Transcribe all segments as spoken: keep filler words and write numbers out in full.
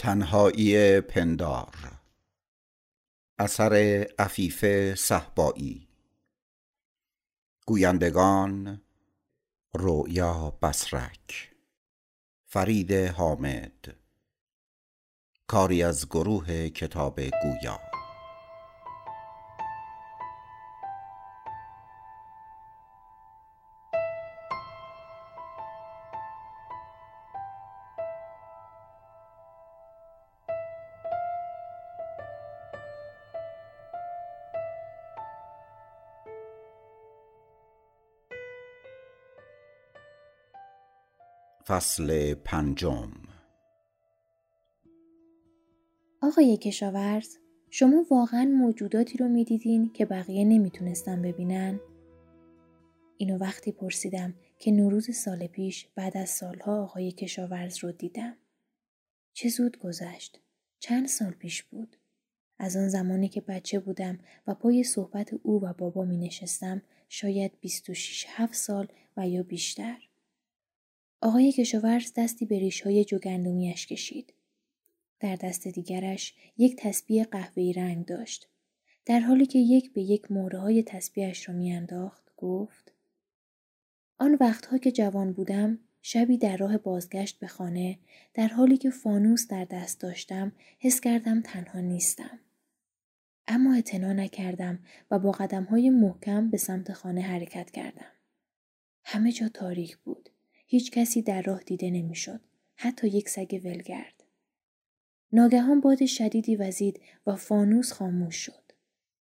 تنهایی پندار اثر عفیفه صهبایی، گویندگان رویا بصرک، فریده حامد، کاری از گروه کتاب گویان. فصل پنجم. آقای کشاورز، شما واقعا موجوداتی رو میدیدین که بقیه نمیتونستن ببینن؟ اینو وقتی پرسیدم که نوروز سال پیش بعد از سالها آقای کشاورز رو دیدم. چه زود گذشت. چند سال پیش بود. از آن زمانی که بچه بودم و پای صحبت او و بابا می نشستم، شاید بیست و شش هفت سال و یا بیشتر. آقای کشاورز دستی به ریش‌های جوگندمی‌اش کشید. در دست دیگرش یک تسبیح قهوه‌ای رنگ داشت. در حالی که یک به یک مهره‌های تسبیحش را می‌انداخت، گفت: آن وقتها که جوان بودم، شبی در راه بازگشت به خانه، در حالی که فانوس در دست داشتم، حس کردم تنها نیستم. اما اعتنا نکردم و با قدم‌های محکم به سمت خانه حرکت کردم. همه جا تاریک بود. هیچ کسی در راه دیده نمیشد، حتی یک سگ ولگرد. ناگهان باد شدیدی وزید و فانوس خاموش شد.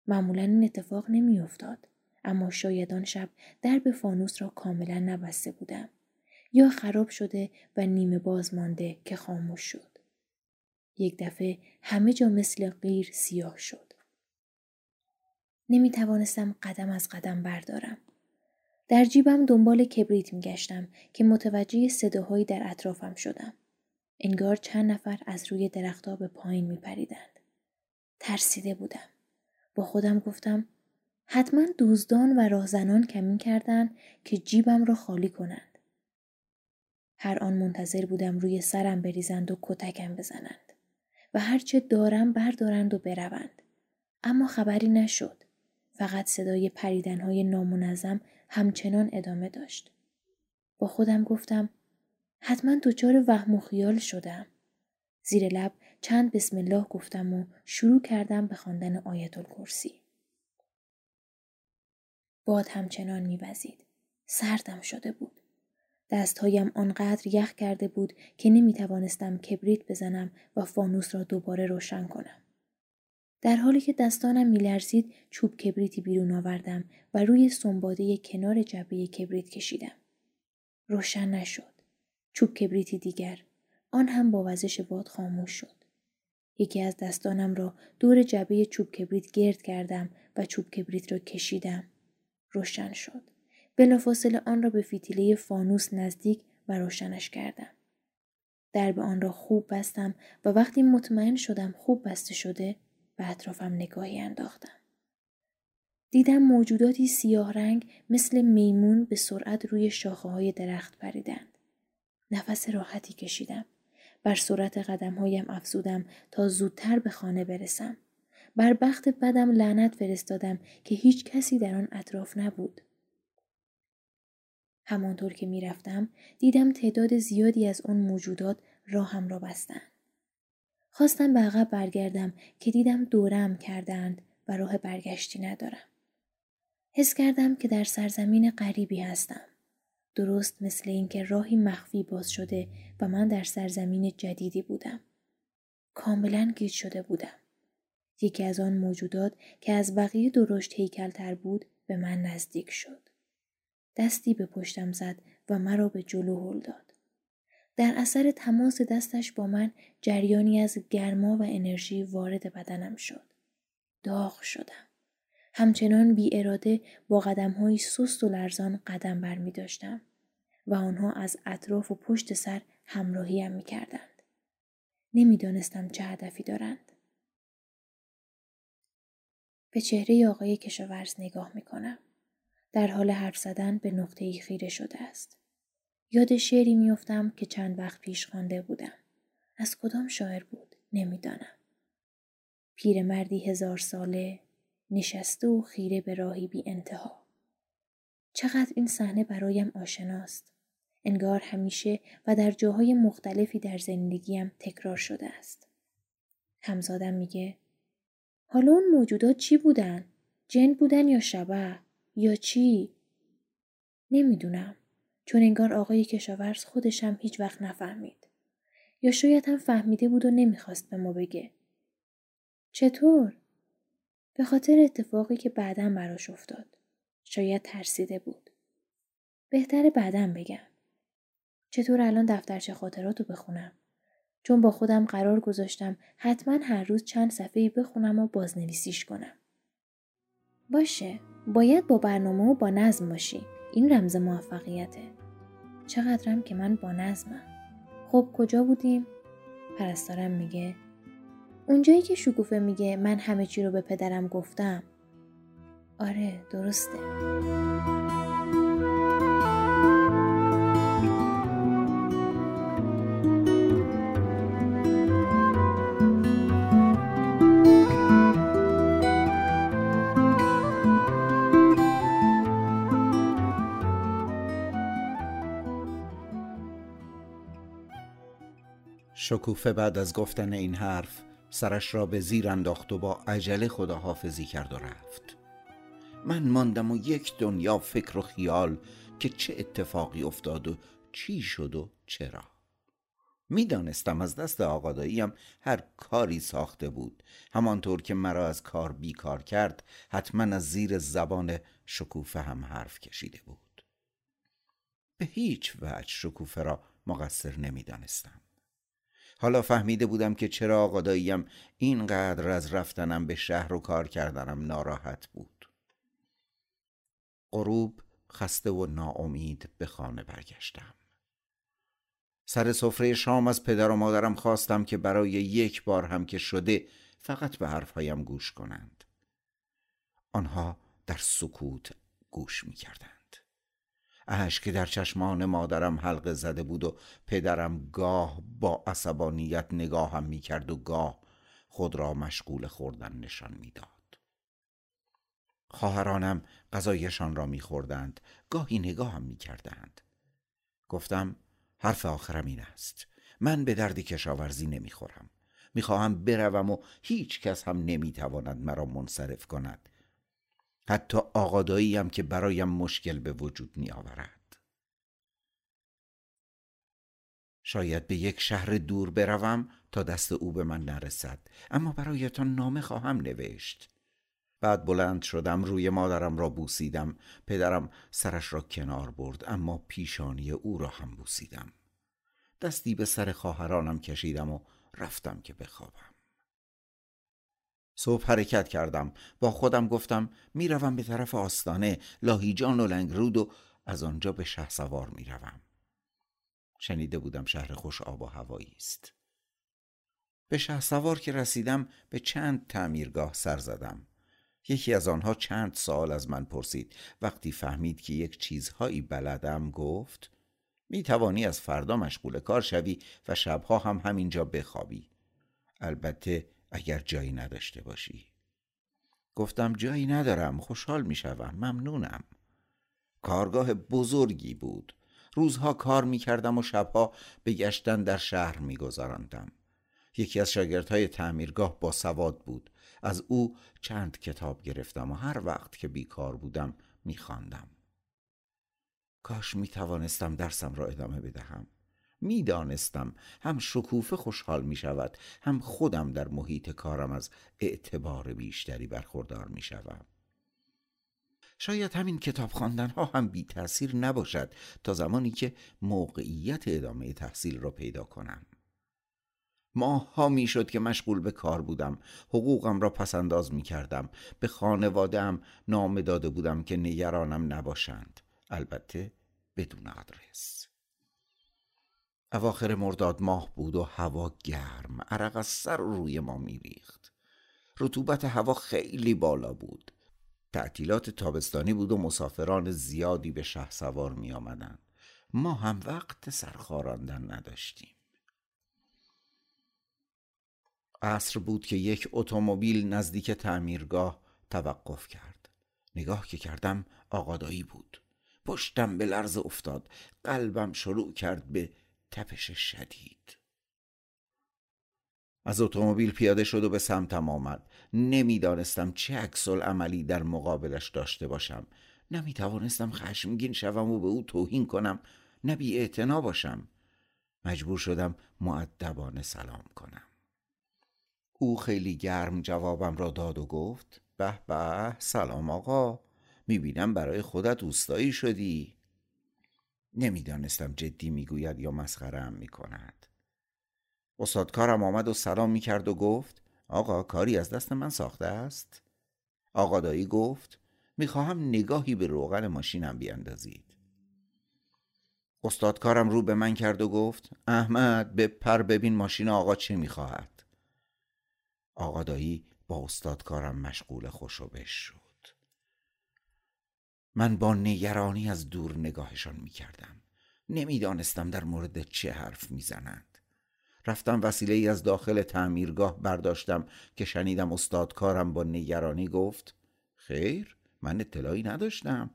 معمولا این اتفاق نمی افتاد، اما شاید آن شب درب فانوس را کاملا نبسته بودم یا خراب شده و نیمه باز مانده که خاموش شد. یک دفعه همه جا مثل قیر سیاه شد. نمی توانستم قدم از قدم بردارم. در جیبم دنبال کبریت می گشتم که متوجه صداهایی در اطرافم شدم. انگار چند نفر از روی درخت‌ها به پایین می پریدند. ترسیده بودم. با خودم گفتم حتما دزدان و راهزنان کمین کردند که جیبم را خالی کنند. هر آن منتظر بودم روی سرم بریزند و کتکم بزنند و هرچه دارم بردارند و بروند. اما خبری نشد. فقط صدای پریدن‌های نامنظم همچنان ادامه داشت. با خودم گفتم حتما دچار وهم و خیال شدم. زیر لب چند بسم الله گفتم و شروع کردم به خواندن آیت الکرسی. باد همچنان می‌وزید. سردم شده بود. دستهایم آنقدر یخ کرده بود که نمی‌توانستم کبریت بزنم و فانوس را دوباره روشن کنم. در حالی که دستانم میلرزید، چوب کبریتی بیرون آوردم و روی سنباده کنار جبهه کبریت کشیدم. روشن نشد. چوب کبریتی دیگر، آن هم با وزش باد خاموش شد. یکی از دستانم را دور جبهه چوب کبریت گرد کردم و چوب کبریت را کشیدم. روشن شد. بلافاصله آن را به فتیله فانوس نزدیک و روشنش کردم. درب آن را خوب بستم و وقتی مطمئن شدم خوب بسته شده، به اطرافم نگاهی انداختم. دیدم موجوداتی سیاه رنگ مثل میمون به سرعت روی شاخه‌های درخت پریدند. نفس راحتی کشیدم. بر سرعت قدم‌هایم افزودم تا زودتر به خانه برسم. بر بخت بدم لعنت فرستادم که هیچ کسی در آن اطراف نبود. همانطور که می‌رفتم دیدم تعداد زیادی از آن موجودات راهم را بستند. خواستم به عقب برگردم که دیدم دورم کردند و راه برگشتی ندارم. حس کردم که در سرزمین غریبی هستم. درست مثل اینکه راهی مخفی باز شده و من در سرزمین جدیدی بودم. کاملا گیج شده بودم. یکی از آن موجودات که از بقیه درشت هیکل‌تر بود به من نزدیک شد. دستی به پشتم زد و مرا به جلو هل داد. در اثر تماس دستش با من جریانی از گرما و انرژی وارد بدنم شد. داغ شدم. همچنان بی اراده با قدم‌های سست و لرزان قدم برمی داشتم و آنها از اطراف و پشت سر همراهیم می کردند. نمی دانستم چه هدفی دارند. به چهره آقای کشاورز نگاه می کنم. در حال حرف زدن به نقطه‌ای خیره شده است. یاد شعری میافتم که چند وقت پیش خوانده بودم. از کدام شاعر بود؟ نمیدانم. پیرمردی هزار ساله نشسته و خیره به راهی بی انتها. چقدر این صحنه برایم آشناست. انگار همیشه و در جاهای مختلفی در زندگیم تکرار شده است. همزادم میگه حالا اون موجودات چی بودن؟ جن بودن یا شبح؟ یا چی؟ نمیدونم. چون انگار آقای کشاورز خودش هم هیچ وقت نفهمید. یا شاید هم فهمیده بود و نمیخواست به ما بگه. چطور؟ به خاطر اتفاقی که بعداً براش افتاد. شاید ترسیده بود. بهتره بعداً بگم. چطور الان دفترچه خاطراتو بخونم؟ چون با خودم قرار گذاشتم حتما هر روز چند صفحه‌ای بخونم و بازنویسیش کنم. باشه، باید با برنامه و با نظم باشی. این رمز موفقیته. چقدرم که من با نظمم. خب کجا بودیم؟ پرستارم میگه اونجایی که شکوفه میگه من همه چی رو به پدرم گفتم. آره درسته. شکوفه بعد از گفتن این حرف سرش را به زیر انداخت و با عجله خداحافظی کرد و رفت. من ماندم و یک دنیا فکر و خیال که چه اتفاقی افتاد و چی شد و چرا. میدانستم از دست آقاداییم هر کاری ساخته بود. همانطور که مرا از کار بیکار کرد حتما از زیر زبان شکوفه هم حرف کشیده بود. به هیچ وجه شکوفه را مقصر نمیدانستم. حالا فهمیده بودم که چرا آقاداییم اینقدر از رفتنم به شهر و کار کردنم ناراحت بود. غروب خسته و ناامید به خانه برگشتم. سر سفره شام از پدر و مادرم خواستم که برای یک بار هم که شده فقط به حرفهایم گوش کنند. آنها در سکوت گوش می کردند. اشک در چشمان مادرم حلقه زده بود و پدرم گاه با عصبانیت نگاهم می کرد و گاه خود را مشغول خوردن نشان می داد. خواهرانم غذایشان را می خوردند. گاهی نگاهم می کردند. گفتم حرف آخرم این است. من به درد کشاورزی نمی خورم. می خواهم بروم و هیچ کس هم نمی تواند مرا منصرف کند. حتی آقادایی هم که برایم مشکل به وجود می آورد. شاید به یک شهر دور بروم تا دست او به من نرسد، اما برایتان نامه خواهم نوشت. بعد بلند شدم، روی مادرم را بوسیدم. پدرم سرش را کنار برد، اما پیشانی او را هم بوسیدم. دستی به سر خواهرانم کشیدم و رفتم که بخوابم. صبح حرکت کردم. با خودم گفتم میروم به طرف آستانه لاهیجان و لنگرود و از آنجا به شهسوار میروم. شنیده بودم شهر خوش آب و هوایی است. به شهسوار که رسیدم به چند تعمیرگاه سر زدم. یکی از آنها چند سوال از من پرسید. وقتی فهمید که یک چیزهایی بلدم گفت میتوانی از فردا مشغول کار شوی و شبها هم همینجا بخوابی، البته اگر جایی نداشته باشی. گفتم جایی ندارم، خوشحال میشوم، ممنونم. کارگاه بزرگی بود. روزها کار میکردم و شبها به گشتن در شهر میگذراندم. یکی از شاگردهای تعمیرگاه با سواد بود. از او چند کتاب گرفتم و هر وقت که بیکار بودم میخواندم. کاش میتوانستم درسم را ادامه بدهم. می دانستم هم شکوفه خوشحال می شود، هم خودم در محیط کارم از اعتبار بیشتری برخوردار می شوم. شاید همین کتاب خواندن ها هم بی تأثیر نباشد تا زمانی که موقعیت ادامه تحصیل را پیدا کنم. ماه ها می شد که مشغول به کار بودم. حقوقم را پس انداز می کردم. به خانواده‌ام نامه داده بودم که نگرانم نباشند، البته بدون آدرس. اواخر مرداد ماه بود و هوا گرم، عرق از سر روی ما میریخت. رطوبت هوا خیلی بالا بود. تعطیلات تابستانی بود و مسافران زیادی به شهسوار می آمدن. ما هم وقت سرخاراندن نداشتیم. عصر بود که یک اتومبیل نزدیک تعمیرگاه توقف کرد. نگاه که کردم آقادایی بود. پشتم به لرز افتاد. قلبم شروع کرد به تپش شدید. از اتومبیل پیاده شد و به سمتم آمد. نمیدانستم چه عکس‌العملی در مقابلش داشته باشم. نمیتوانستم خشمگین شوم و به او توهین کنم، نه بی‌اعتنا باشم. مجبور شدم مؤدبانه سلام کنم. او خیلی گرم جوابم را داد و گفت: به به، سلام آقا، میبینم برای خودت اوستایی شدی. نمیدانستم جدی میگوید یا مسخره‌ام میکند. استادکارم آمد و سلام میکرد و گفت: آقا، کاری از دست من ساخته است؟ آقادایی گفت: میخواهم نگاهی به روغن ماشینم بیندازید. استادکارم رو به من کرد و گفت: احمد، بپر ببین ماشین آقا چه میخواهد. آقادایی با استادکارم مشغول خوشوبش شد. من با نگرانی از دور نگاهشان میکردم. نمیدانستم در مورد چه حرف میزنند. رفتم وسیله ای از داخل تعمیرگاه برداشتم که شنیدم استادکارم با نگرانی گفت: خیر، من اطلاعی نداشتم.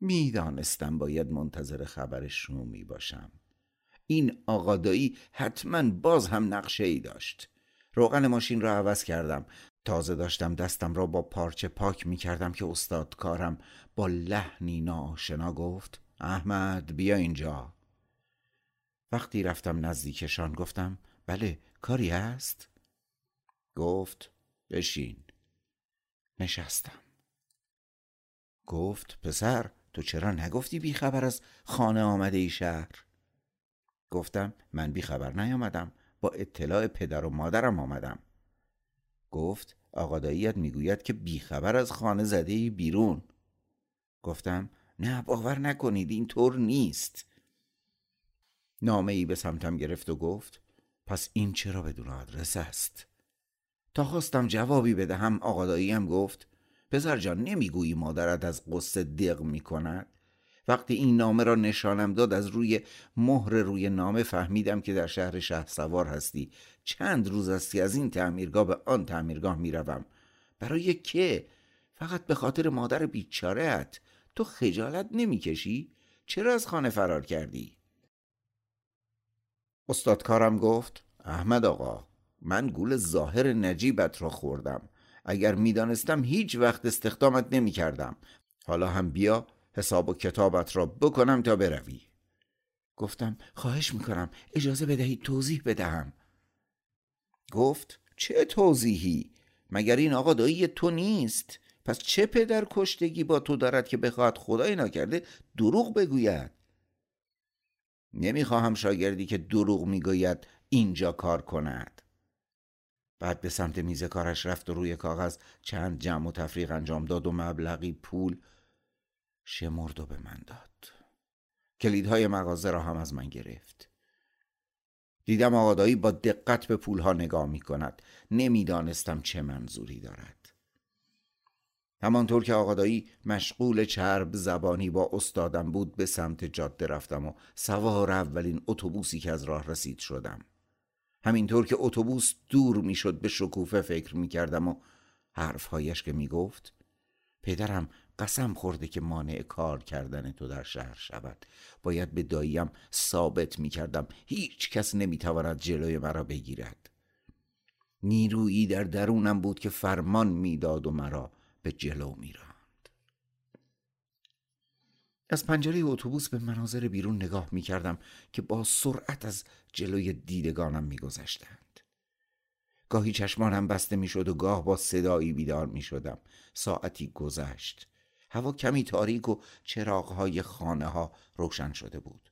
میدانستم باید منتظر خبر شومی باشم. این آقادایی حتما باز هم نقشه ای داشت. روغن ماشین را عوض کردم. تازه داشتم دستم را با پارچه پاک می کردم که استادکارم با لحنی ناآشنا گفت: احمد، بیا اینجا. وقتی رفتم نزدیکشان گفتم: بله، کاری هست؟ گفت: بشین. نشستم. گفت: پسر، تو چرا نگفتی بی خبر از خانه آمده ای شهر؟ گفتم: من بی خبر نیامدم، با اطلاع پدر و مادرم آمدم. گفت: آقاداییت میگوید که بیخبر از خانه زده ای بیرون. گفتم: نه، باور نکنید، این طور نیست. نامه ای به سمتم گرفت و گفت: پس این چرا بدون آدرس است؟ تا خواستم جوابی بدهم آقاداییم گفت: پسر جان، نمیگویی مادرت از قصه دق میکند؟ وقتی این نامه را نشانم داد، از روی مهر روی نامه فهمیدم که در شهر شهسوار هستی. چند روز است از این تعمیرگاه به آن تعمیرگاه میروم. برای که؟ فقط به خاطر مادر بیچاره‌ات. تو خجالت نمیکشی؟ چرا از خانه فرار کردی؟ استادکارم گفت: احمد آقا، من گول ظاهر نجیبت را خوردم. اگر میدانستم هیچ وقت استخدامت نمیکردم. حالا هم بیا حساب و کتابت را بکنم تا بروی. گفتم: خواهش میکنم اجازه بدهید توضیح بدهم. گفت: چه توضیحی؟ مگر این آقا دایی تو نیست؟ پس چه پدر کشتگی با تو دارد که بخواهد خدای نکرده دروغ بگوید؟ نمیخواهم شاگردی که دروغ میگوید اینجا کار کند. بعد به سمت میز کارش رفت و روی کاغذ چند جمع و تفریق انجام داد و مبلغی پول شمرد و به من داد. کلیدهای مغازه را هم از من گرفت. دیدم آقادایی با دقت به پولها نگاه می کند. نمی دانستم چه منظوری دارد. همانطور که آقادایی مشغول چرب زبانی با استادم بود، به سمت جاده رفتم و سوار اولین اتوبوسی که از راه رسید شدم. همینطور که اتوبوس دور می شد، به شکوفه فکر می کردم و حرفهایش که می گفت: پدرم قسم خورده که مانع کار کردن تو در شهر شود. باید به داییم ثابت می کردم هیچ کس نمی تواند جلوی مرا بگیرد. نیرویی در درونم بود که فرمان می داد و مرا به جلو می راند. از پنجره اتوبوس به مناظر بیرون نگاه می کردم که با سرعت از جلوی دیدگانم می گذشتند. گاهی چشمانم بسته می شد و گاه با صدایی بیدار می شدم. ساعتی گذشت. هوا کمی تاریک و چراغهای خانه ها روشن شده بود.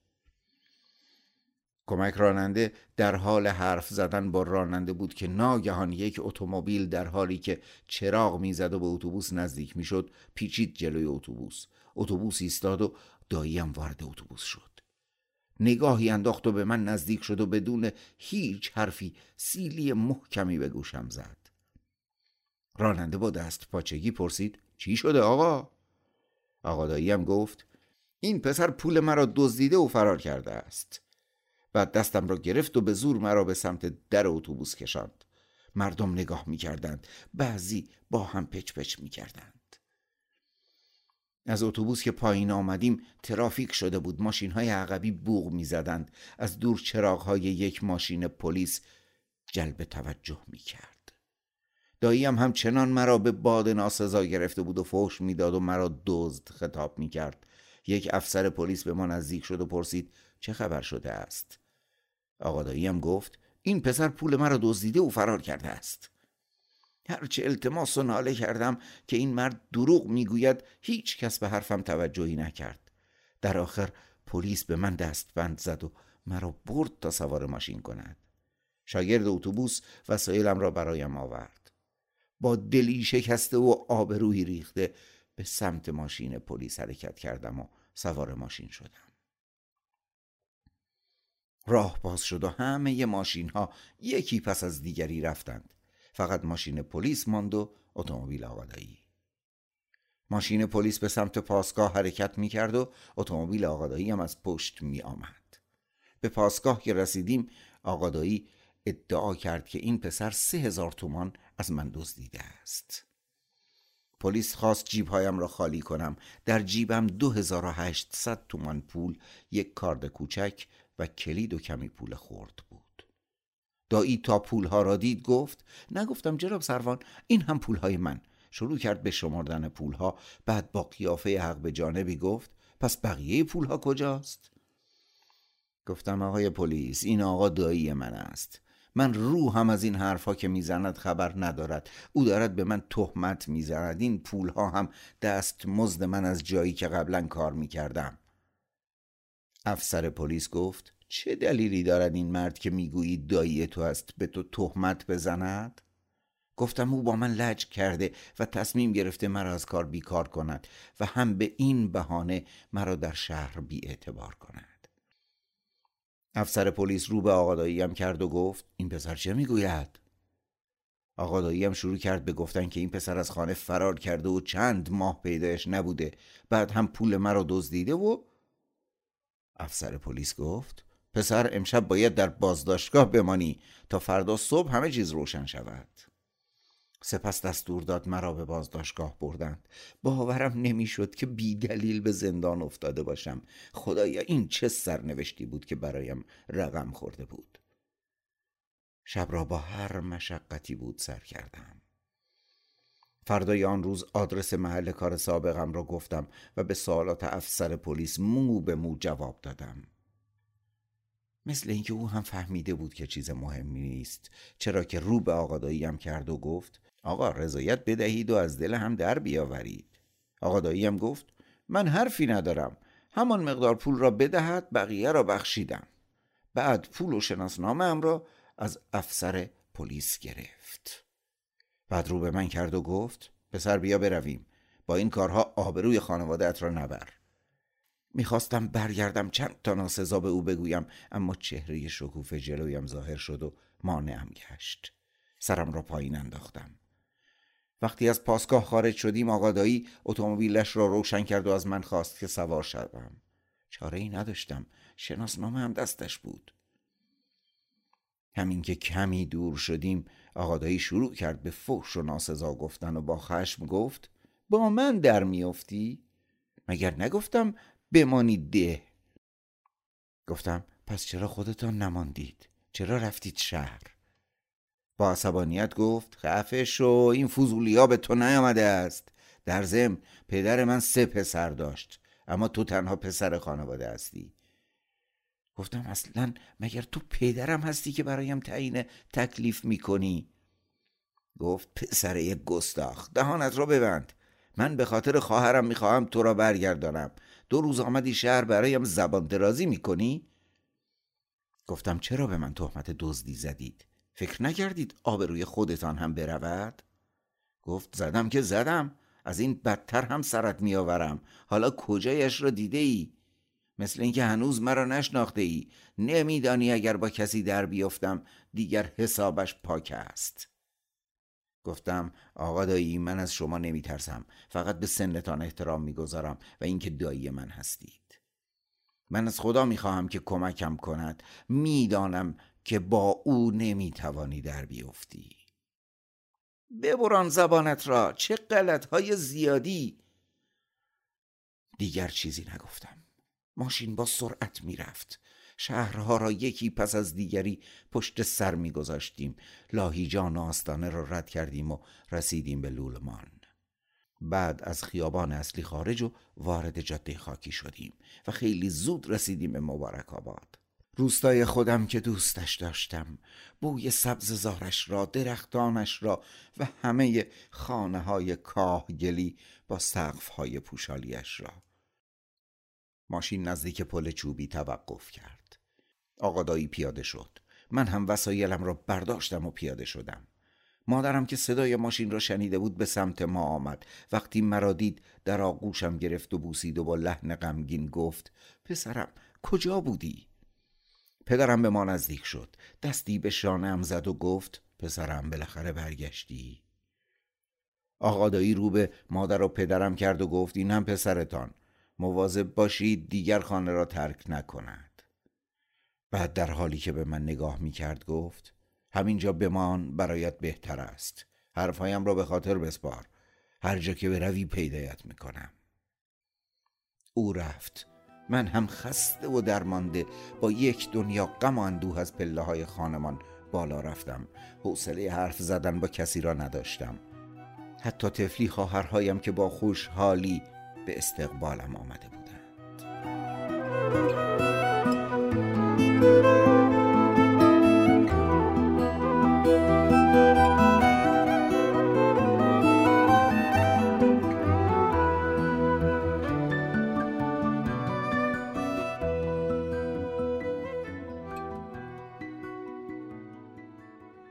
کمک راننده در حال حرف زدن با راننده بود که ناگهان یک اتومبیل در حالی که چراغ می زد و به اتوبوس نزدیک می شد پیچید جلوی اتوبوس. اتوبوس ایستاد و داییم وارد اتوبوس شد. نگاهی انداخت و به من نزدیک شد و بدون هیچ حرفی سیلی محکمی به گوشم زد. راننده با دست پاچگی پرسید: چی شده آقا؟ آقاداییم گفت: این پسر پول مرا دزدیده و فرار کرده است. و دستم را گرفت و به زور مرا به سمت در اتوبوس کشاند. مردم نگاه می کردند. بعضی با هم پچ پچ می کردند. از اتوبوس که پایین آمدیم ترافیک شده بود. ماشین های عقبی بوق می زدند. از دور چراغ های یک ماشین پلیس جلب توجه می کرد. داییم همچنان مرا به باد ناسزا گرفته بود و فحش می داد و مرا دزد خطاب می کرد. یک افسر پلیس به ما نزدیک شد و پرسید چه خبر شده است؟ آقا داییم گفت این پسر پول مرا دزدیده و فرار کرده است. هرچه التماس و ناله کردم که این مرد دروغ میگوید، هیچ کس به حرفم توجهی نکرد. در آخر پلیس به من دستبند زد و مرا برد تا سوار ماشین کند. شاگرد اتوبوس وسایلم را برایم آورد. با دلی شکسته و آبرویی ریخته به سمت ماشین پلیس حرکت کردم و سوار ماشین شدم. راه باز شد و همه ی ماشین ها یکی پس از دیگری رفتند. فقط ماشین پلیس ماند و اتومبیل آقادایی. ماشین پلیس به سمت پاسگاه حرکت می کرد و اتومبیل آقادایی هم از پشت می آمد. به پاسگاه که رسیدیم آقادایی ادعا کرد که این پسر سه هزار تومان از من دزدیده است. پلیس خواست جیبهایم را خالی کنم. در جیبم دو هزار و هشتصد تومان پول، یک کارد کوچک و کلید و کمی پول خرد بود. دایی تا پولها را دید گفت نگفتم جناب سروان، این هم پولهای من. شروع کرد به شمردن پولها. بعد با قیافه حق به جانبی گفت پس بقیه پولها کجاست؟ گفتم آقای پلیس، این آقا دایی من است. من روحم از این حرفا که میزند خبر ندارد. او دارد به من تهمت میزند. این پولها هم دست مزد من از جایی که قبلا کار میکردم. افسر پلیس گفت چه دلیلی دارد این مرد که میگویی دایی تو است به تو تهمت بزند؟ گفتم او با من لج کرده و تصمیم گرفته مرا از کار بیکار کند و هم به این بهانه مرا در شهر بی‌اعتبار کند. افسر پلیس رو به آقا داییم کرد و گفت این پسر چه میگوید؟ آقا داییم شروع کرد به گفتن که این پسر از خانه فرار کرده و چند ماه پیدایش نبوده، بعد هم پول مرا دزدیده و افسر پلیس گفت پسر امشب باید در بازداشتگاه بمانی تا فردا صبح همه چیز روشن شود. سپس دستور داد مرا به بازداشتگاه بردند. باورم نمیشد که بی دلیل به زندان افتاده باشم. خدایا این چه سرنوشتی بود که برایم رقم خورده بود. شب را با هر مشقتی بود سر کردم. فردای آن روز آدرس محل کار سابقم را گفتم و به سوالات افسر پلیس مو به مو جواب دادم. مثل اینکه او هم فهمیده بود که چیز مهمی نیست، چرا که رو به آقا داییم کرد و گفت آقا رضایت بدهید و از دل هم در بیاورید. آقا داییم گفت من حرفی ندارم. همان مقدار پول را بدهد بقیه را بخشیدم. بعد پول و شناسنامه ام را از افسر پلیس گرفت. بعد رو به من کرد و گفت پسر بیا برویم، با این کارها آبروی خانواده‌ات را نبر. میخواستم برگردم چند تا ناسزا به او بگویم، اما چهره شکوفه جلویم ظاهر شد و مانعم گشت. سرم را پایین انداختم. وقتی از پاسگاه خارج شدیم آقا دایی اتومبیلش را روشن کرد و از من خواست که سوار شدم. چاره‌ای نداشتم، شناسنامه هم دستش بود. همین که کمی دور شدیم آقا دایی شروع کرد به فحش و ناسزا گفتن و با خشم گفت با من در میافتی؟ مگر نگفتم بمانی ده؟ گفتم پس چرا خودتان نماندید؟ چرا رفتید شهر؟ با عصبانیت گفت خفه شو، این فضولی ها به تو نیامده است. در ضمن پدر من سه پسر داشت، اما تو تنها پسر خانواده هستی. گفتم اصلا مگر تو پدرم هستی که برایم تعیین تکلیف میکنی؟ گفت پسر یک گستاخ، دهانت را ببند. من به خاطر خواهرم میخواهم تو را برگردانم. دو روز آمدی شهر برایم زبان درازی میکنی؟ گفتم چرا به من تهمت دزدی زدید؟ فکر نکردید آبروی خودتان هم برود؟ گفت زدم که زدم، از این بدتر هم سرت میآورم. حالا کجایش را دیده ای؟ مثل اینکه هنوز مرا نشناخته ای. نمیدانی اگر با کسی در بیافتم دیگر حسابش پاک است. گفتم آقا دایی من از شما نمیترسم، فقط به سنتان احترام میگذارم و اینکه دایی من هستید. من از خدا میخواهم که کمکم کند. میدانم که با او نمیتوانی در بیفتی. ببران زبانت را، چه غلطهای زیادی. دیگر چیزی نگفتم. ماشین با سرعت میرفت. شهرها را یکی پس از دیگری پشت سر میگذاشتیم. لاهیجان آستانه را رد کردیم و رسیدیم به لولمان. بعد از خیابان اصلی خارج و وارد جاده خاکی شدیم و خیلی زود رسیدیم به مبارک آباد. روستای خودم که دوستش داشتم، بوی سبز زارش را، درختانش را و همه خانه های کاهگلی با سقف های پوشالیش را. ماشین نزدیک پل چوبی توقف کرد. آقادایی پیاده شد. من هم وسایلم را برداشتم و پیاده شدم. مادرم که صدای ماشین را شنیده بود به سمت ما آمد. وقتی مرا دید در آغوشم گرفت و بوسید و با لحن غمگین گفت: پسرم کجا بودی؟ پدرم به ما نزدیک شد. دستی به شانه‌ام زد و گفت: پسرم بالاخره برگشتی. آقادایی رو به مادر و پدرم کرد و گفت: اینم پسرتان، مواظب باشید دیگر خانه را ترک نکند. بعد در حالی که به من نگاه می کرد گفت: همینجا بمان، برایت بهتر است. حرفهایم را به خاطر بسپار، هر جا که بروی پیدایت می کنم. او رفت. من هم خسته و درمانده با یک دنیا غم و اندوه از پله های خانمان بالا رفتم. حوصله حرف زدن با کسی را نداشتم. حتی طفلی خواهرهایم که با خوشحالی به استقبالم آمده بودند.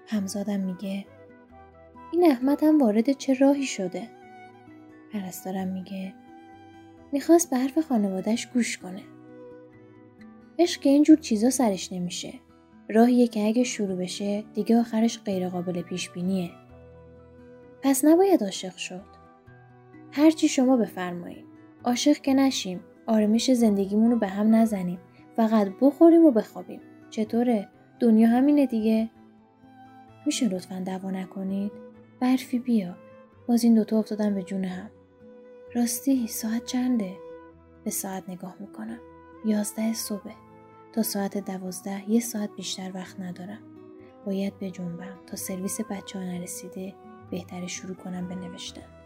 همزادم میگه: این احمد هم وارد چه راهی شده؟ پرستارم میگه: میخواست به حرف خانوادهش گوش کنه. عشق اینجور چیزا سرش نمیشه. راهیه که اگه شروع بشه دیگه آخرش غیر قابل پیش بینیه. پس نباید عاشق شد. هرچی شما بفرمایید. عاشق که نشیم، آرامش زندگیمونو به هم نزنیم، فقط بخوریم و بخوابیم. چطوره؟ دنیا همینه دیگه. میشه لطفاً دعوا نکنید؟ برفی بیا. باز این دوتا افتادن به جون هم. راستی ساعت چنده؟ به ساعت نگاه میکنم. یازده صبح. تا ساعت دوازده یه ساعت بیشتر وقت ندارم. باید بجنبم. تا سرویس بچه‌ها نرسیده بهتره شروع کنم به نوشتن.